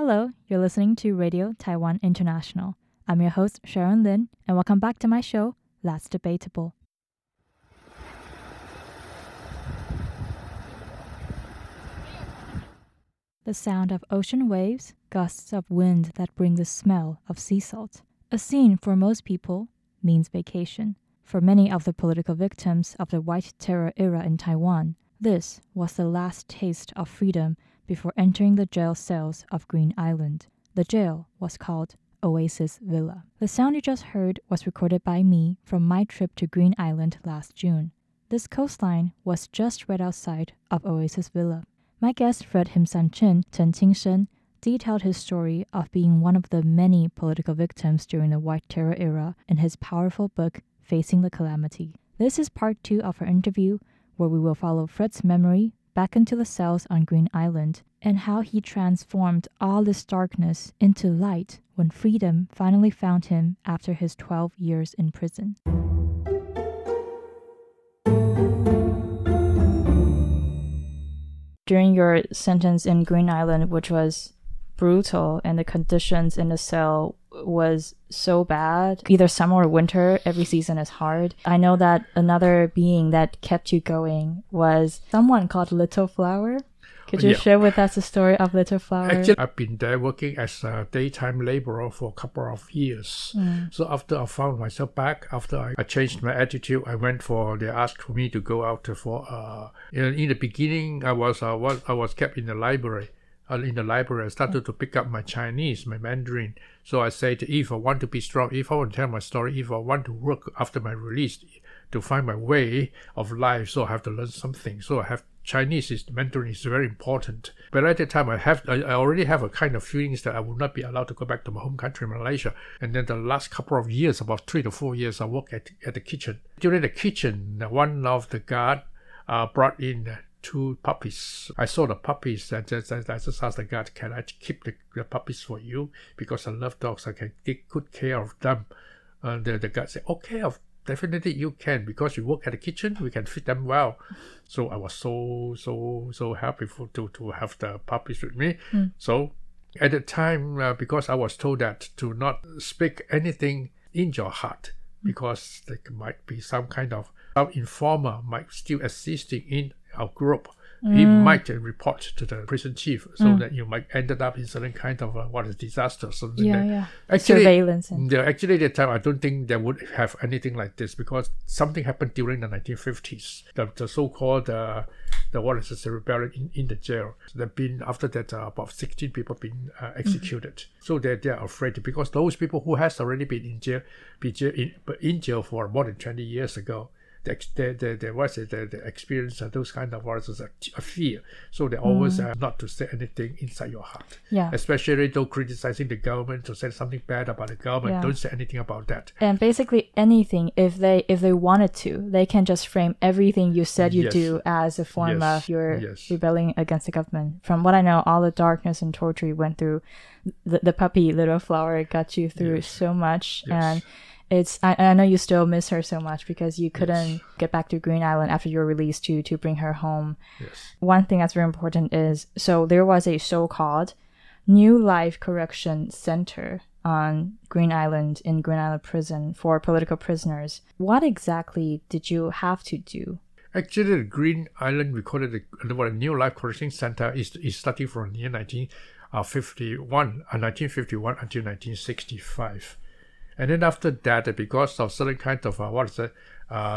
Hello, you're listening to Radio Taiwan International. I'm your host, Sharon Lin, and welcome back to my show, Last Debatable. The sound of ocean waves, gusts of wind that bring the smell of sea salt. A scene for most people means vacation. For many of the political victims of the White Terror era in Taiwan, this was the last taste of freedom before entering the jail cells of Green Island. The jail was called Oasis Villa. The sound you just heard was recorded by me from my trip to Green Island last June. This coastline was just right outside of Oasis Villa. My guest Fred Him-San Chin, Chen Qingshen, detailed his story of being one of the many political victims during the White Terror era in his powerful book, Facing the Calamity. This is part 2 of our interview, where we will follow Fred's memory back into the cells on Green Island and how he transformed all this darkness into light when freedom finally found him after his 12 years in prison. During your sentence in Green Island, which was brutal, and the conditions in the cell was so bad, either summer or winter, every season is hard. I know that another being that kept you going was someone called Little Flower. Could you share with us the story of Little Flower? Actually, I've been there working as a daytime laborer for a couple of years. So after I found myself back, after I changed my attitude, they asked me to go out for, in the beginning, I was kept in the library. I started to pick up my Chinese, my Mandarin. So I said, if I want to be strong, if I want to tell my story, if I want to work after my release, to find my way of life, so I have to learn something. So I have Chinese, Mandarin is very important. But at that time, I already have a kind of feelings that I would not be allowed to go back to my home country, Malaysia. And then the last couple of years, about 3 to 4 years, I worked at the kitchen. During the kitchen, one of the guard brought in two puppies. I saw the puppies and I just asked the guard, can I keep the puppies for you? Because I love dogs, I can take good care of them. And the guard said, okay, definitely you can, because you work at the kitchen, we can feed them well. So I was so happy to have the puppies with me. So at the time, because I was told that to not speak anything in your heart, because there might be some kind of informer might still existing in our group. He might report to the prison chief, so that you might end up in certain kind of disaster, something like that. Actually, surveillance. Actually, at the time, I don't think they would have anything like this, because something happened during the 1950s. The so-called rebellion in the jail. So they've been, after that, about 16 people been executed. So they are afraid, because those people who has already been in jail for more than 20 years ago. The experience of those kind of viruses are fear. So they always not to say anything inside your heart. Yeah. Especially though criticizing the government or say something bad about the government. Yeah. Don't say anything about that. And basically anything, if they wanted to, they can just frame everything you said you do as a form of your rebelling against the government. From what I know, all the darkness and torture you went through, the puppy Little Flower got you through so much. Yes. And I know you still miss her so much, because you couldn't get back to Green Island after your release to bring her home. Yes. One thing that's very important is, so there was a so-called New Life Correction Center on Green Island, in Green Island Prison, for political prisoners. What exactly did you have to do? Actually, the Green Island, we call it the New Life Correction Center, is starting from the year 1951 until 1965. And then after that, because of certain kind of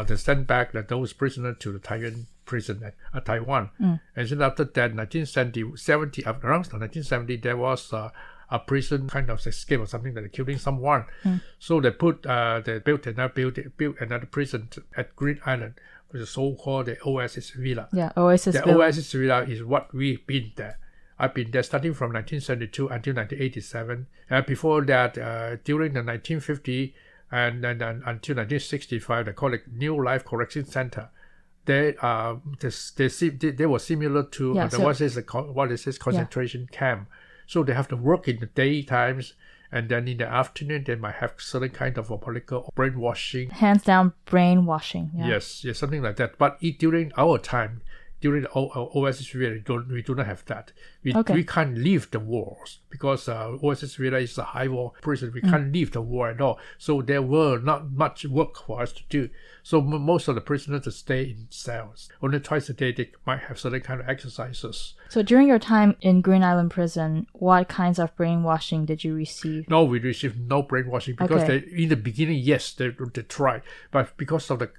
they sent back those prisoners to the Taiwan prison at Taiwan. And then after that, 1970, there was a prison kind of escape or something, that killing someone. So they built another prison at Green Island, which is so-called the Oasis Villa. Yeah, Oasis Villa. The Oasis Villa is what we've been there. I've been there starting from 1972 until 1987. Before that, during the 1950 and until 1965, they call it New Life Correction Center. They were similar to concentration camp. So they have to work in the daytimes, and then in the afternoon they might have certain kind of political brainwashing. Hands down brainwashing. Yeah. Yes, something like that. But during our time, during the Oasis Villa, we do not have that. We can't leave the walls because Oasis Villa is a high wall prison. We can't leave the wall at all. So there were not much work for us to do. So most of the prisoners stay in cells. Only twice a day they might have certain kind of exercises. So during your time in Green Island Prison, what kinds of brainwashing did you receive? No, we received no brainwashing because in the beginning, yes, they tried, but because of the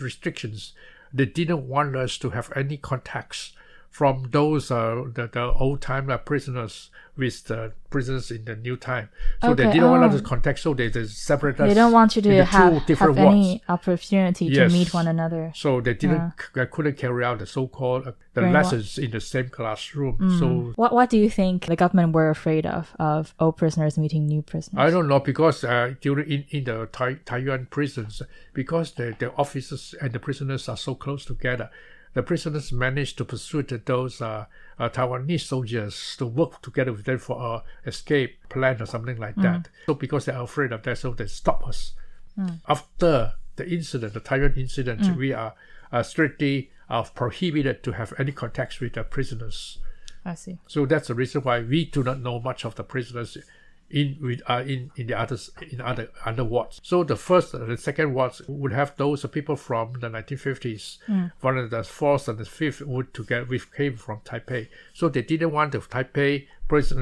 restrictions, they didn't want us to have any contacts from those the old-time prisoners with the prisoners in the new time. So they didn't want us to contact, so they separate us. They don't want you to have any opportunity to meet one another. So they couldn't carry out the so-called lessons in the same classroom. Mm. So what do you think the government were afraid of old prisoners meeting new prisoners? I don't know, because during the Taiwan prisons, because the officers and the prisoners are so close together, the prisoners managed to pursue those Taiwanese soldiers to work together with them for an escape plan or something like that. So because they are afraid of that, so they stop us. After the incident, the Taiwan incident, we are strictly prohibited to have any contacts with the prisoners. I see. So that's the reason why we do not know much of the prisoners in the other wards. So the first and the second wards would have those people from the 1950s. One of the fourth and the fifth came from Taipei. So they didn't want the Taipei prison,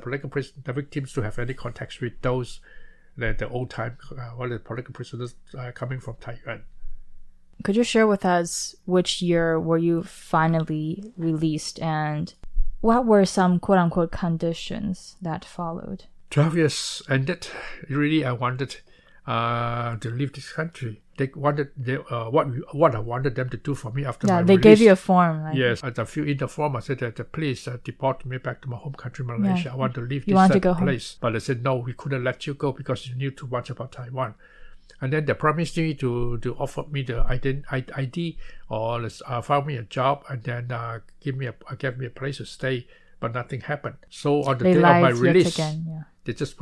political prison, the victims to have any contacts with those the old time political prisoners coming from Taiwan. Could you share with us which year were you finally released, and what were some quote unquote conditions that followed? 12 years ended. Really, I wanted to leave this country. They wanted what I wanted them to do for me after my release. Yeah, they gave you a form. Right? Yes, as I filled in the form, I said that please deport me back to my home country, Malaysia. I want to leave this place. Home. But they said no, we couldn't let you go because you knew too much about Taiwan. And then they promised me to offer me the ID or found me a job, and then gave me a place to stay. But nothing happened. So on the day of my release, they just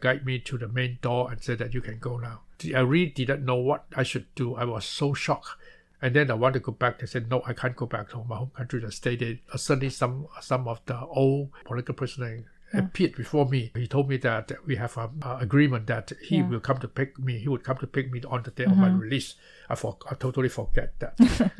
guide me to the main door and said that you can go now. I really didn't know what I should do. I was so shocked. And then I want to go back. They said, no, I can't go back to my home country. I stayed there. Suddenly some of the old political prisoners appeared before me. He told me that we have an agreement that he will come to pick me. He would come to pick me on the day of my release. I totally forget that.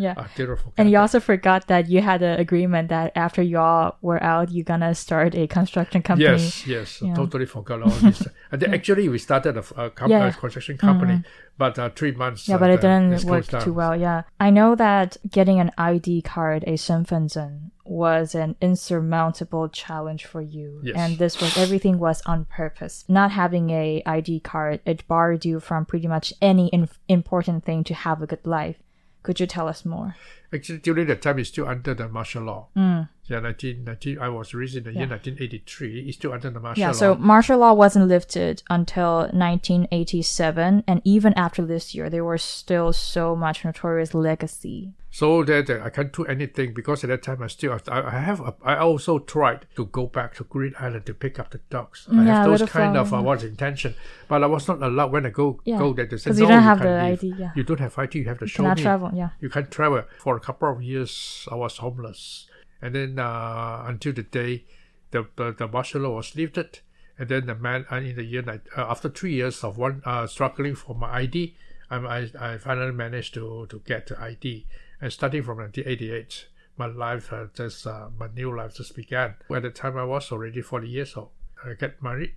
You also forgot that you had an agreement that after you all were out, you're going to start a construction company. Yes. I totally forgot all this. And then actually, we started a construction company, but 3 months. Yeah, but it didn't work too well. Yeah. I know that getting an ID card, a 身份证, was an insurmountable challenge for you. Yes. And everything was on purpose. Not having a ID card, it barred you from pretty much any important thing to have a good life. Could you tell us more? Actually, during that time, it's still under the martial law. Yeah, 1919. I was raised in the year 1983. It's still under the martial law. Yeah, so martial law wasn't lifted until 1987, and even after this year, there was still so much notorious legacy. So that I can't do anything because at that time I also tried to go back to Green Island to pick up the dogs. I have those kind of intention, but I was not allowed when I go there. They said, no, you don't have the ID. Yeah. You don't have ID. You have to show me. You cannot travel. Yeah. You can't travel. For a couple of years, I was homeless, and then until the day the martial law was lifted, and then the man in the year after 3 years of struggling for my ID, I finally managed to get the ID. And starting from 1988, my life my new life just began. At the time, I was already 40 years old. I get married,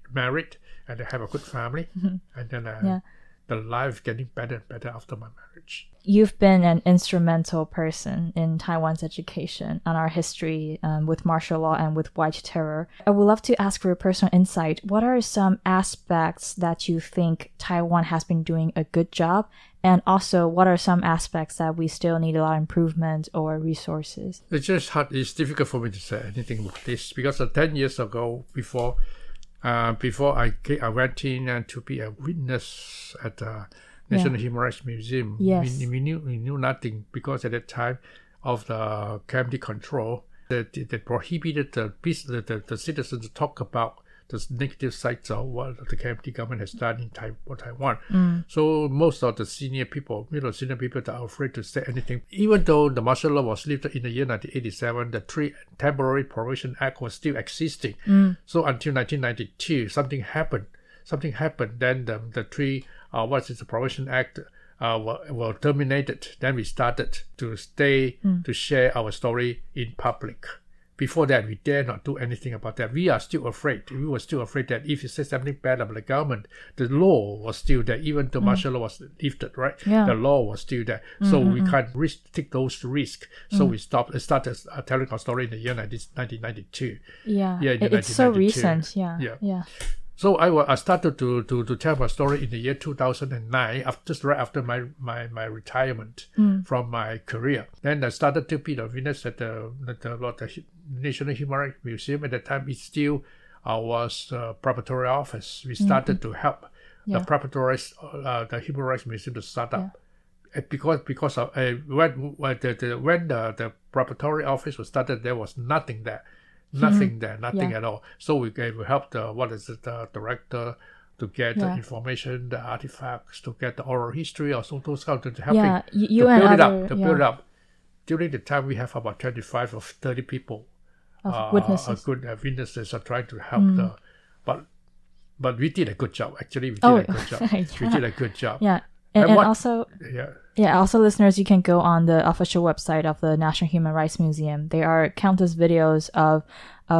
and I have a good family, and then the life getting better and better after my marriage. You've been an instrumental person in Taiwan's education and our history with martial law and with White Terror. I would love to ask for a personal insight. What are some aspects that you think Taiwan has been doing a good job? And also, what are some aspects that we still need a lot of improvement or resources? It's difficult for me to say anything about this because 10 years ago, before I went in to be a witness at the National Human Rights Museum. Yes. We knew nothing because at that time of the KMT control, they prohibited the citizens to talk about the negative sides of what the KMT government has done in Taiwan. So most of the senior people are afraid to say anything. Even though the martial law was lifted in the year 1987, the Three Temporary Prohibition Act was still existing. So until 1992, something happened. Then the three Prohibition Act were terminated. Then we started to share our story in public. Before that, we dare not do anything about that. We are still afraid. We were still afraid that if you say something bad about the government, the law was still there. Even though martial law was lifted, right? Yeah. The law was still there. So we can't take those risks. So we stopped and started telling our story in the year 1992. Yeah. It's so recent. Yeah. So I started to tell my story in the year 2009, just right after my retirement from my career. Then I started to be the witness at the National Human Rights Museum. At that time, it still was preparatory office. We started to help the preparatory the Human Rights Museum to start up. Because when the preparatory office was started, there was nothing there. Nothing at all. So we helped the director to get the information, the artifacts, to get the oral history, or so those kind of helping to build it up. During the time, we have about 25 or 30 people, witnesses. Good witnesses are trying to help. But we did a good job. Actually, we did a good job. We did a good job. Yeah. And also, listeners, you can go on the official website of the National Human Rights Museum. There are countless videos of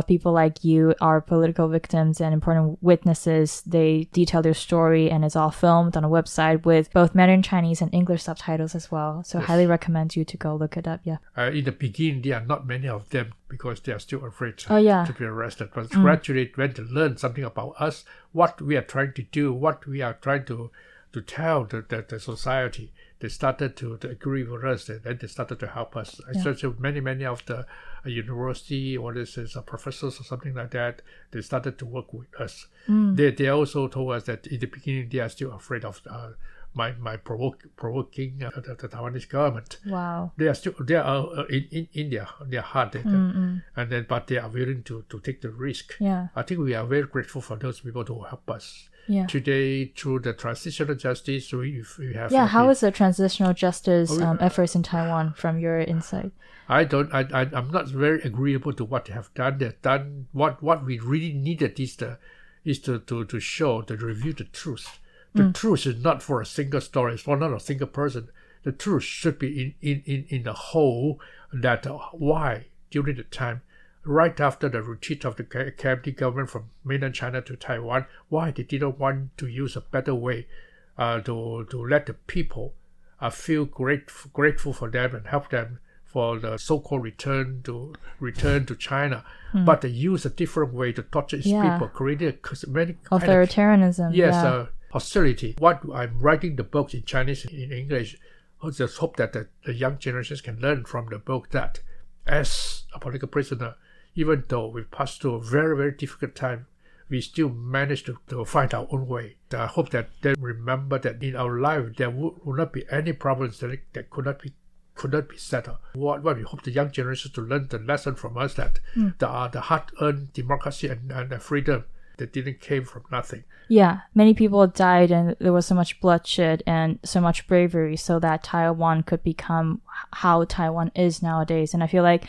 people like you, our political victims and important witnesses. They detail their story, and it's all filmed on a website with both Mandarin Chinese and English subtitles as well. So highly recommend you to go look it up. Yeah. In the beginning, there are not many of them because they are still afraid to be arrested. But gradually, when they learn something about us, what we are trying to do, what we are trying to tell the society, they started to agree with us, and then they started to help us. Yeah. So many of the university or professors or something like that, they started to work with us. They also told us that in the beginning they are still afraid of my provoking the Taiwanese government. Wow! They are in their heart, and then but they are willing to take the risk. Yeah, I think we are very grateful for those people who help us. Yeah. Today, through the transitional justice, we have. Yeah, how is the transitional justice efforts in Taiwan from your insight? I'm not very agreeable to what they have done. They've done what we really needed is to show, to reveal the truth. The truth is not for a single story. It's for not a single person. The truth should be in the whole. That why during the time. Right after the retreat of the KMT government from mainland China to Taiwan, why they didn't want to use a better way to let the people feel grateful for them and help them for the so-called return to China, but they use a different way to torture its people, created many authoritarianism. Hostility. What I'm writing the books in Chinese and in English, I just hope that the young generations can learn from the book that as a political prisoner, even though we passed through a very, very difficult time, we still managed to find our own way. I hope that they remember that in our life there would not be any problems that could not be settled. What we hope the young generation to learn the lesson from us that the hard-earned democracy and freedom that didn't came from nothing. Yeah, many people died, and there was so much bloodshed and so much bravery, so that Taiwan could become how Taiwan is nowadays. And I feel like,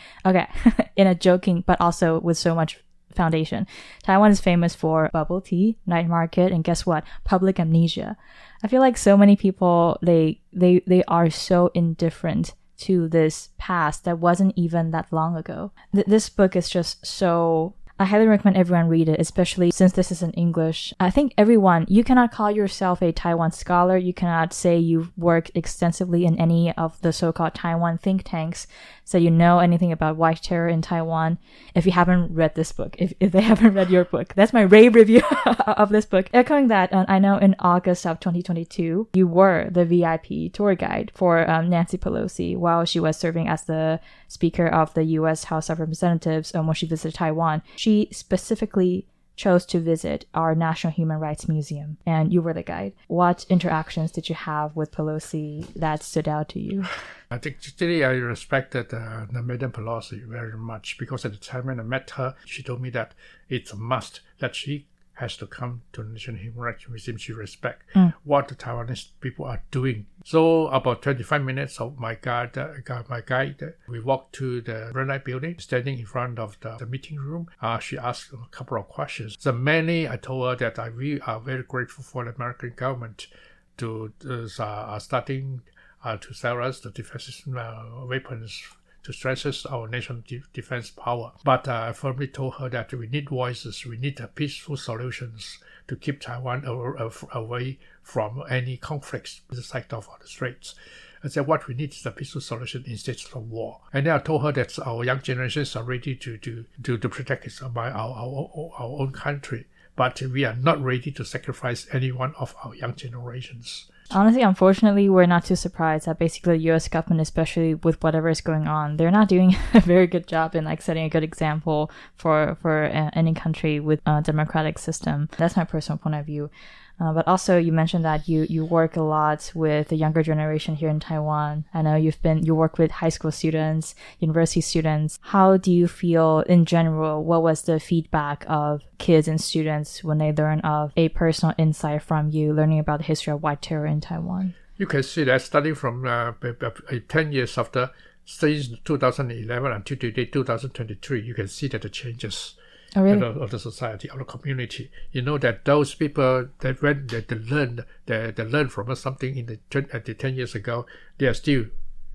in a joking, but also with so much foundation, Taiwan is famous for bubble tea, night market, and guess what? Public amnesia. I feel like so many people they are so indifferent to this past that wasn't even that long ago. This book is just so. I highly recommend everyone read it, especially since this is in English. I think everyone, you cannot call yourself a Taiwan scholar. You cannot say you've worked extensively in any of the so-called Taiwan think tanks, so you know anything about white terror in Taiwan if you haven't read this book, if they haven't read your book. That's my rave review of this book. Echoing that, I know in August of 2022, you were the VIP tour guide for Nancy Pelosi while she was serving as the Speaker of the U.S. House of Representatives when she visited Taiwan. She specifically chose to visit our National Human Rights Museum, and you were the guide. What interactions did you have with Pelosi that stood out to you? I think today I respected Madam Pelosi very much because at the time when I met her, she told me that it's a must that she has to come to the National Human Rights Museum to respect what the Taiwanese people are doing. So about 25 minutes of my guide, we walked to the Red Light building, standing in front of the meeting room. She asked a couple of questions. So mainly I told her that we are very grateful for the American government to starting to sell us the defensive weapons to strengthen our national defense power. But I firmly told her that we need voices, we need peaceful solutions to keep Taiwan away from any conflicts in the side of the straits. I said what we need is a peaceful solution instead of war. And then I told her that our young generations are ready to protect us by our own country. But we are not ready to sacrifice any one of our young generations. Honestly, unfortunately, we're not too surprised that basically the U.S. government, especially with whatever is going on, they're not doing a very good job in like setting a good example for any country with a democratic system. That's my personal point of view. But also, you mentioned that you work a lot with the younger generation here in Taiwan. I know you work with high school students, university students. How do you feel in general? What was the feedback of kids and students when they learn of a personal insight from you, learning about the history of White Terror in Taiwan? You can see that starting from 10 years after, since 2011 until today, 2023, you can see that the changes. Oh, really? Of the society, of the community. You know that those people that when they learn from us something in the 10 years ago, they are still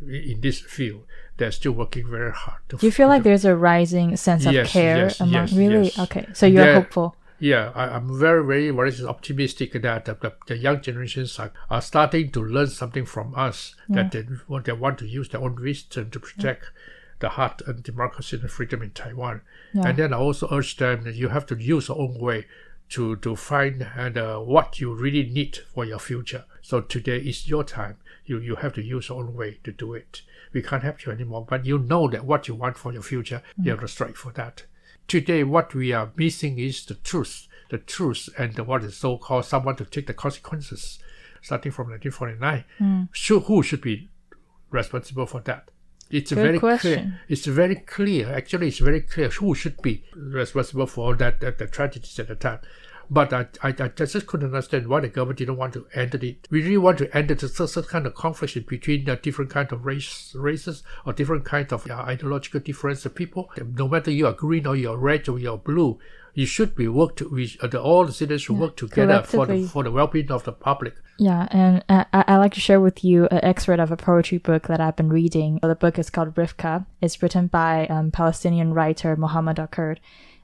in this field. They're still working very hard. Do you feel like there's a rising sense of care? Yes, really? Yes. Okay, so you're hopeful. Yeah, I'm very, very, very optimistic that the young generations are starting to learn something from us, that they want to use their own wisdom to protect the heart and democracy and freedom in Taiwan. Yeah. And then I also urge them that you have to use your own way to find what you really need for your future. So today is your time. You have to use your own way to do it. We can't help you anymore, but you know that what you want for your future, you have to strive for that. Today, what we are missing is the truth and what is so-called someone to take the consequences. Starting from 1949, who should be responsible for that? It's very clear. Actually, it's very clear who should be responsible for that the tragedies at the time. But I just couldn't understand why the government didn't want to end it. We really want to end this kind of conflict between the different kind of races or different kind of ideological difference of people. No matter you are green or you are red or you are blue, you should be all the citizens should work together for the well-being of the public. Yeah, and I like to share with you an excerpt of a poetry book that I've been reading. The book is called Rifka. It's written by Palestinian writer Mohammed Akkurd.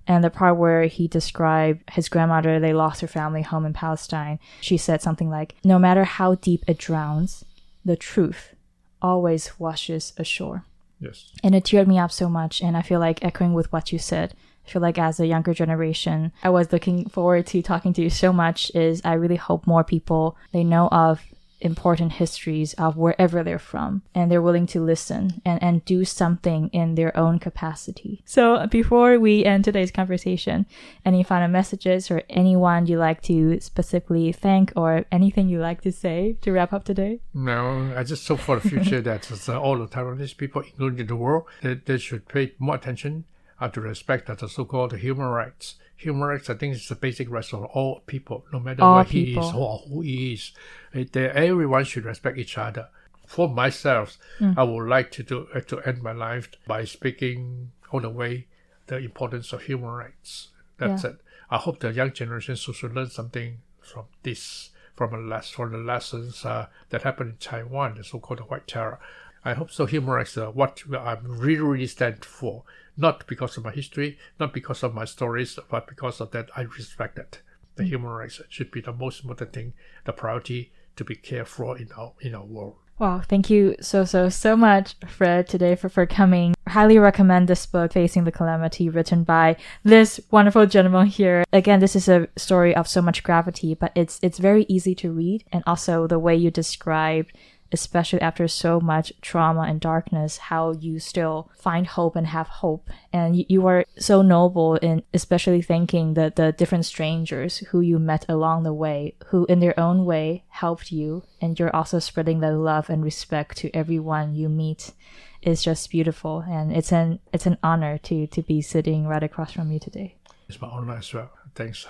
And the part where he described his grandmother, they lost her family home in Palestine. She said something like, "No matter how deep it drowns, the truth always washes ashore." Yes. And it teared me up so much. And I feel like echoing with what you said, I feel like as a younger generation, I was looking forward to talking to you so much is I really hope more people, they know of important histories of wherever they're from, and they're willing to listen and do something in their own capacity. So before we end today's conversation, any final messages or anyone you like to specifically thank or anything you like to say to wrap up today? No, I just hope for the future that all the Taiwanese people, including the world, that they should pay more attention to respect that the so-called human rights. Human rights, I think, is the basic rights of all people, no matter where he is or who he is. Everyone should respect each other. For myself, I would like to end my life by speaking all the way the importance of human rights. That's it. I hope the young generation should learn something from this, from the lessons that happened in Taiwan, the so-called White Terror. I hope so. Human rights are what I really, really stand for. Not because of my history, not because of my stories, but because of that I respect that. The human rights should be the most important thing, the priority to be cared for in our world. Wow, thank you so much, Fred, today for coming. Highly recommend this book, Facing the Calamity, written by this wonderful gentleman here. Again, this is a story of so much gravity, but it's very easy to read, and also the way you describe, especially after so much trauma and darkness, how you still find hope and have hope. And you are so noble in especially thanking the different strangers who you met along the way, who in their own way helped you. And you're also spreading the love and respect to everyone you meet. It's just beautiful. And it's an honor to be sitting right across from you today. It's my honor as well. Thanks.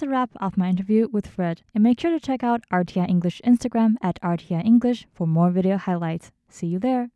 that's a wrap of my interview with Fred. And make sure to check out RTI English Instagram at RTI English for more video highlights. See you there.